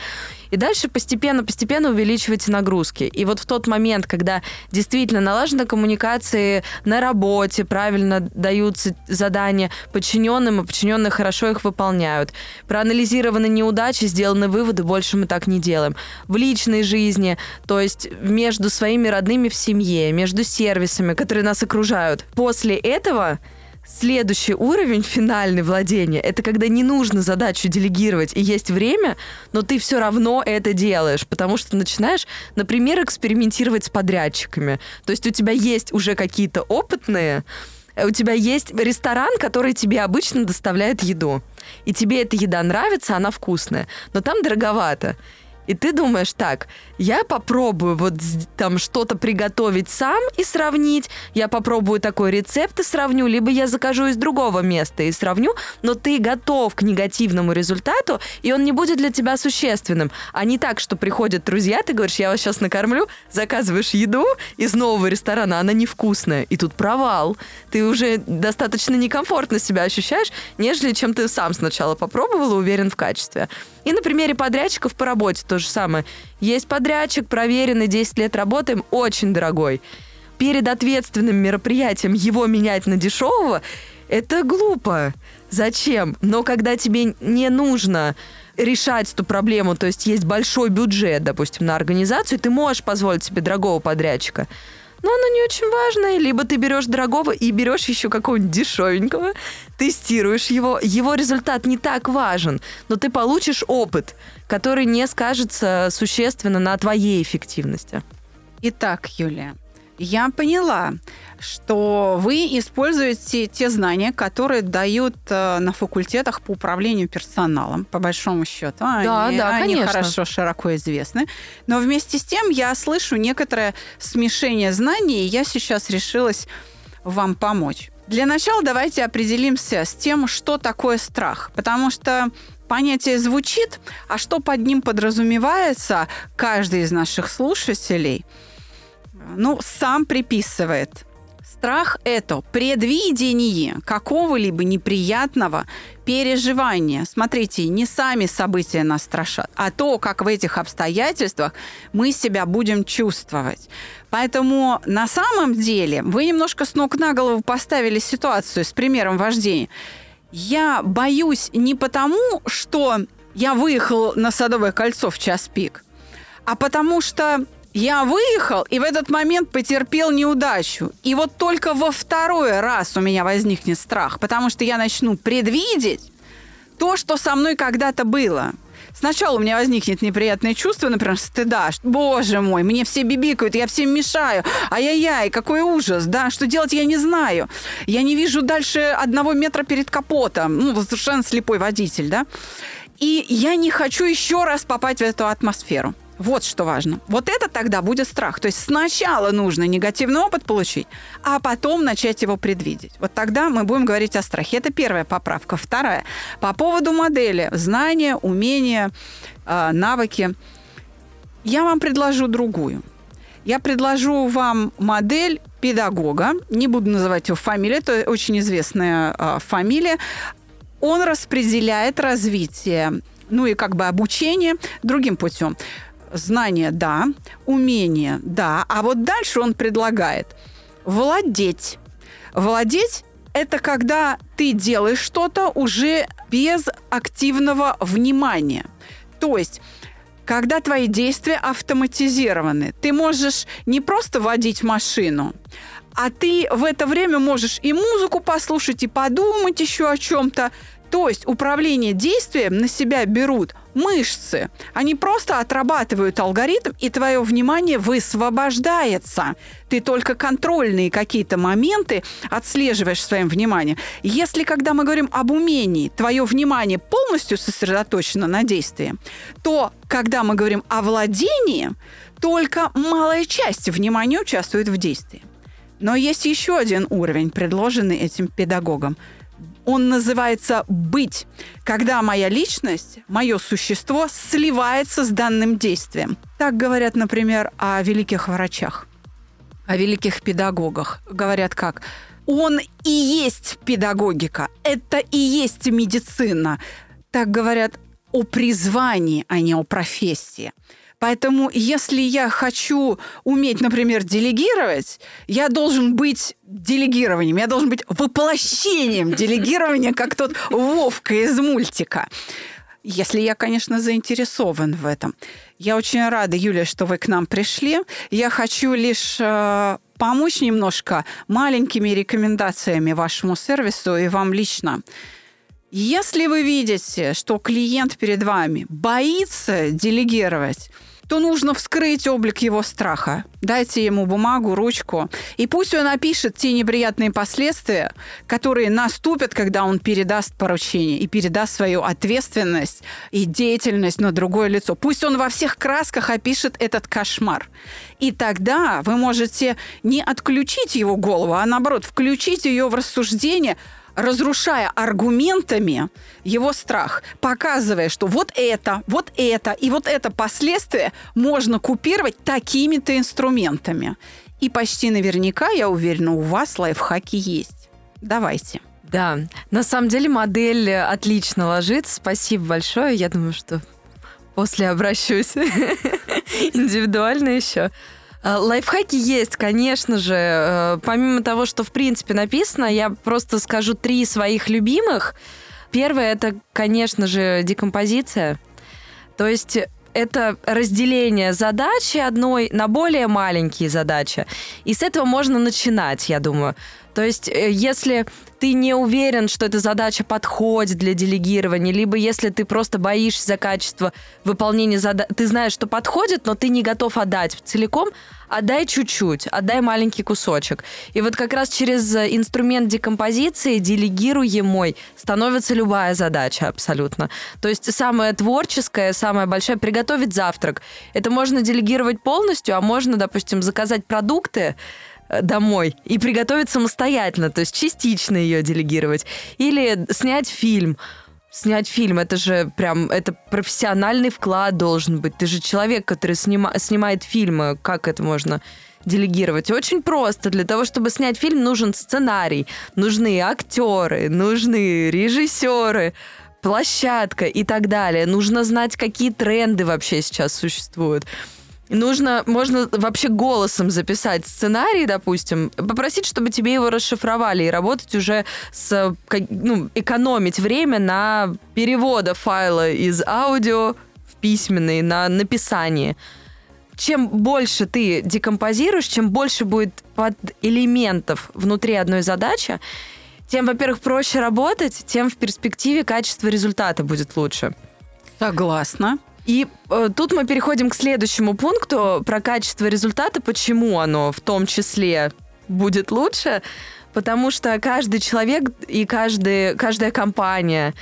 И дальше постепенно-постепенно увеличивайте нагрузки. И вот в тот момент, когда действительно налажены коммуникации на работе, правильно даются задания подчиненным, и подчиненные хорошо их выполняют. Проанализированы неудачи, сделаны выводы, больше мы так не делаем. В личной жизни, то есть между своими родными в семье, между сервисами, которые нас окружают. После этого... Следующий уровень, финальный владения, это когда не нужно задачу делегировать и есть время, но ты все равно это делаешь, потому что начинаешь, например, экспериментировать с подрядчиками. То есть у тебя есть уже какие-то опытные, у тебя есть ресторан, который тебе обычно доставляет еду. И тебе эта еда нравится, она вкусная, но там дороговато. И ты думаешь, так, я попробую вот там что-то приготовить сам и сравнить, я попробую такой рецепт и сравню, либо я закажу из другого места и сравню, но ты готов к негативному результату, и он не будет для тебя существенным. А не так, что приходят друзья, ты говоришь, я вас сейчас накормлю, заказываешь еду из нового ресторана, она невкусная, и тут провал. Ты уже достаточно некомфортно себя ощущаешь, нежели чем ты сам сначала попробовал и уверен в качестве. И на примере подрядчиков по работе то же самое. Есть подрядчик, проверенный, десять лет работаем, очень дорогой. Перед ответственным мероприятием его менять на дешевого – это глупо. Зачем? Но когда тебе не нужно решать эту проблему, то есть есть большой бюджет, допустим, на организацию, ты можешь позволить себе дорогого подрядчика. Но оно не очень важно. Либо ты берешь дорогого и берешь еще какого-нибудь дешевенького, тестируешь его. Его результат не так важен, но ты получишь опыт, который не скажется существенно на твоей эффективности. Итак, Юлия, я поняла, что вы используете те знания, которые дают на факультетах по управлению персоналом, по большому счету. Да, они, да, они хорошо, широко известны. Но вместе с тем я слышу некоторое смешение знаний, и я сейчас решилась вам помочь. Для начала давайте определимся с тем, что такое страх. Потому что понятие звучит, а что под ним подразумевается, каждый из наших слушателей, ну, сам приписывает. Страх – это предвидение какого-либо неприятного переживания. Смотрите, не сами события нас страшат, а то, как в этих обстоятельствах мы себя будем чувствовать. Поэтому на самом деле вы немножко с ног на голову поставили ситуацию с примером вождения. Я боюсь не потому, что я выехал на Садовое кольцо в час пик, а потому что я выехал и в этот момент потерпел неудачу. И вот только во второй раз у меня возникнет страх, потому что я начну предвидеть то, что со мной когда-то было. Сначала у меня возникнет неприятное чувство, например, стыда. Боже мой, мне все бибикают, я всем мешаю. Ай-яй-яй, какой ужас, да, что делать я не знаю. Я не вижу дальше одного метра перед капотом. Ну, совершенно слепой водитель, да. И я не хочу еще раз попасть в эту атмосферу. Вот что важно. Вот это тогда будет страх. То есть сначала нужно негативный опыт получить, а потом начать его предвидеть. Вот тогда мы будем говорить о страхе. Это первая поправка. Вторая. По поводу модели. Знания, умения, навыки. Я вам предложу другую. Я предложу вам модель педагога. Не буду называть его фамилию. Это очень известная фамилия. Он распределяет развитие, ну и как бы обучение другим путем. Знание – да, умение – да. А вот дальше он предлагает владеть. Владеть – это когда ты делаешь что-то уже без активного внимания. То есть, когда твои действия автоматизированы. Ты можешь не просто водить машину, а ты в это время можешь и музыку послушать, и подумать еще о чем-то. То есть управление действием на себя берут мышцы. Они просто отрабатывают алгоритм, и твое внимание высвобождается. Ты только контрольные какие-то моменты отслеживаешь своим вниманием. Если, когда мы говорим об умении, твое внимание полностью сосредоточено на действии, то, когда мы говорим о владении, только малая часть внимания участвует в действии. Но есть еще один уровень, предложенный этим педагогом. Он называется «быть», когда моя личность, мое существо сливается с данным действием. Так говорят, например, о великих врачах, о великих педагогах. Говорят как? Он и есть педагогика, это и есть медицина. Так говорят о призвании, а не о профессии. Поэтому, если я хочу уметь, например, делегировать, я должен быть делегированием, я должен быть воплощением делегирования, как тот Вовка из мультика. Если я, конечно, заинтересован в этом. Я очень рада, Юля, что вы к нам пришли. Я хочу лишь э, помочь немножко маленькими рекомендациями вашему сервису и вам лично. Если вы видите, что клиент перед вами боится делегировать, то нужно вскрыть облик его страха. Дайте ему бумагу, ручку, и пусть он опишет те неприятные последствия, которые наступят, когда он передаст поручение и передаст свою ответственность и деятельность на другое лицо. Пусть он во всех красках опишет этот кошмар. И тогда вы можете не отключить его голову, а наоборот, включить ее в рассуждение, разрушая аргументами его страх, показывая, что вот это, вот это и вот это последствия можно купировать такими-то инструментами. И почти наверняка, я уверена, у вас лайфхаки есть. Давайте. Да, на самом деле модель отлично ложится. Спасибо большое. Я думаю, что после обращусь индивидуально еще. Лайфхаки есть, конечно же. Помимо того, что в принципе написано, я просто скажу три своих любимых. Первое – это, конечно же, декомпозиция. То есть это разделение задачи одной на более маленькие задачи. И с этого можно начинать, я думаю. То есть если ты не уверен, что эта задача подходит для делегирования, либо если ты просто боишься за качество выполнения задачи, ты знаешь, что подходит, но ты не готов отдать целиком, отдай чуть-чуть, отдай маленький кусочек. И вот как раз через инструмент декомпозиции делегируемой становится любая задача абсолютно. То есть самая творческая, самая большая – приготовить завтрак. Это можно делегировать полностью, а можно, допустим, заказать продукты домой и приготовить самостоятельно, то есть частично ее делегировать. Или снять фильм. Снять фильм, это же прям, это профессиональный вклад должен быть. Ты же человек, который снима, снимает фильмы, как это можно делегировать? Очень просто. Для того, чтобы снять фильм, нужен сценарий, нужны актеры, нужны режиссеры, площадка и так далее. Нужно знать, какие тренды вообще сейчас существуют. Нужно, можно вообще голосом записать сценарий, допустим, попросить, чтобы тебе его расшифровали, и работать уже с, ну, экономить время на переводе файла из аудио в письменный, на написание. Чем больше ты декомпозируешь, чем больше будет под элементов внутри одной задачи, тем, во-первых, проще работать, тем в перспективе качество результата будет лучше. Согласна. И э, тут мы переходим к следующему пункту про качество результата. Почему оно в том числе будет лучше? Потому что каждый человек и каждый, каждая компания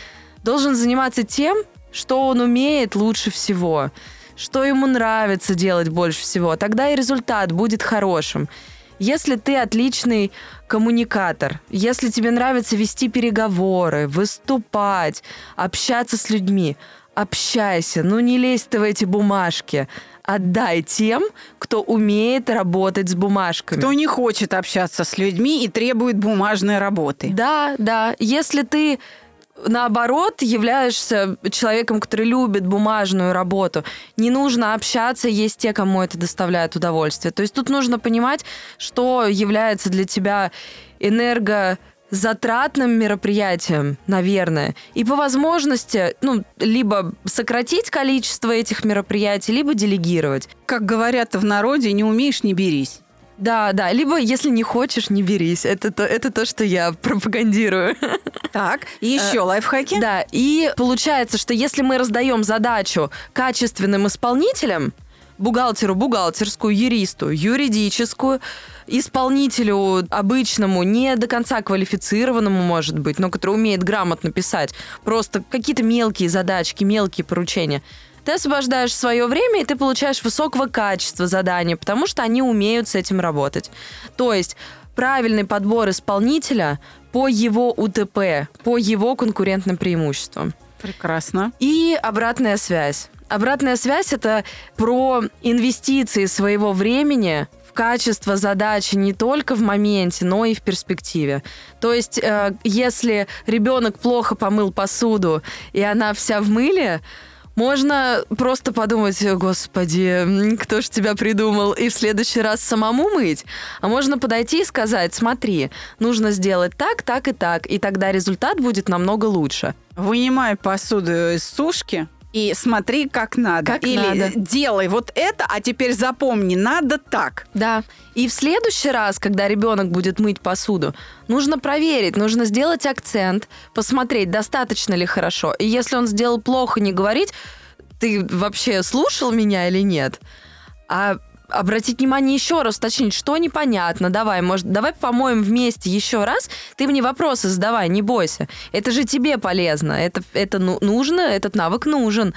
должен заниматься тем, что он умеет лучше всего, что ему нравится делать больше всего. Тогда и результат будет хорошим. Если ты отличный коммуникатор, если тебе нравится вести переговоры, выступать, общаться с людьми, общайся, ну не лезь ты в эти бумажки. Отдай тем, кто умеет работать с бумажками. Кто не хочет общаться с людьми и требует бумажной работы. Да, да. Если ты, наоборот, являешься человеком, который любит бумажную работу, не нужно общаться, есть те, кому это доставляет удовольствие. То есть тут нужно понимать, что является для тебя энерго... затратным мероприятием, наверное, и по возможности, ну, либо сократить количество этих мероприятий, либо делегировать. Как говорят в народе, не умеешь – не берись. Да, да, либо если не хочешь – не берись. Это то, это то, что я пропагандирую. Так, и еще лайфхаки. Да, и получается, что если мы раздаем задачу качественным исполнителям, бухгалтеру бухгалтерскую, юристу юридическую, исполнителю обычному, не до конца квалифицированному, может быть, но который умеет грамотно писать, просто какие-то мелкие задачки, мелкие поручения. Ты освобождаешь свое время, и ты получаешь высокого качества задания, потому что они умеют с этим работать. То есть правильный подбор исполнителя по его УТП, по его конкурентным преимуществам. Прекрасно. И обратная связь. Обратная связь – это про инвестиции своего времени в качество задачи не только в моменте, но и в перспективе. То есть, э, если ребенок плохо помыл посуду, и она вся в мыле, можно просто подумать: «Господи, кто ж тебя придумал?» и в следующий раз самому мыть. А можно подойти и сказать: «Смотри, нужно сделать так, так и так», и тогда результат будет намного лучше. Вынимай посуду из сушки и смотри, как надо. Как Или надо. Делай вот это, а теперь запомни, надо так. Да. И в следующий раз, когда ребенок будет мыть посуду, нужно проверить, нужно сделать акцент, посмотреть, достаточно ли хорошо. И если он сделал плохо, не говорить: «Ты вообще слушал меня или нет?» А обратить внимание еще раз, уточнить, что непонятно. Давай, может, давай помоем вместе еще раз. Ты мне вопросы задавай, не бойся. Это же тебе полезно, это, это нужно, этот навык нужен.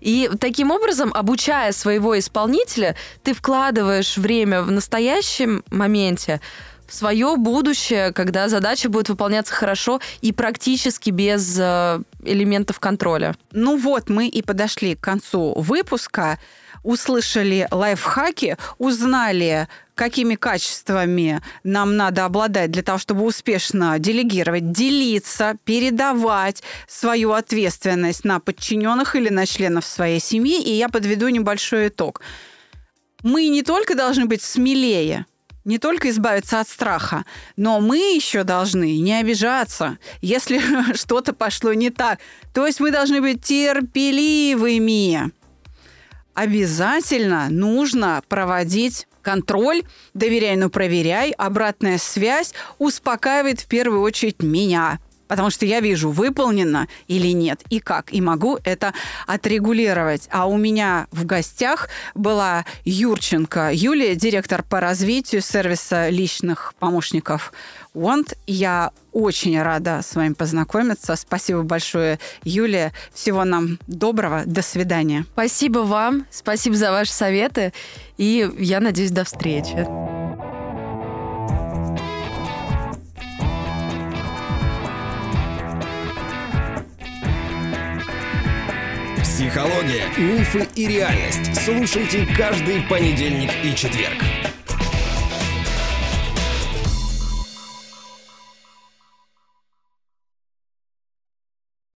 И таким образом, обучая своего исполнителя, ты вкладываешь время в настоящем моменте, в свое будущее, когда задача будет выполняться хорошо и практически без элементов контроля. Ну вот, мы и подошли к концу выпуска. Услышали лайфхаки, узнали, какими качествами нам надо обладать для того, чтобы успешно делегировать, делиться, передавать свою ответственность на подчиненных или на членов своей семьи. И я подведу небольшой итог. Мы не только должны быть смелее, не только избавиться от страха, но мы еще должны не обижаться, если что-то пошло не так. То есть мы должны быть терпеливыми. Обязательно нужно проводить контроль, доверяй, но проверяй, обратная связь успокаивает в первую очередь меня, потому что я вижу, выполнено или нет, и как, и могу это отрегулировать. А у меня в гостях была Юрченко Юлия, директор по развитию сервиса личных помощников Want. Я очень рада с вами познакомиться. Спасибо большое, Юлия. Всего нам доброго. До свидания. Спасибо вам. Спасибо за ваши советы. И я надеюсь, до встречи. Психология, мифы и реальность. Слушайте каждый понедельник и четверг.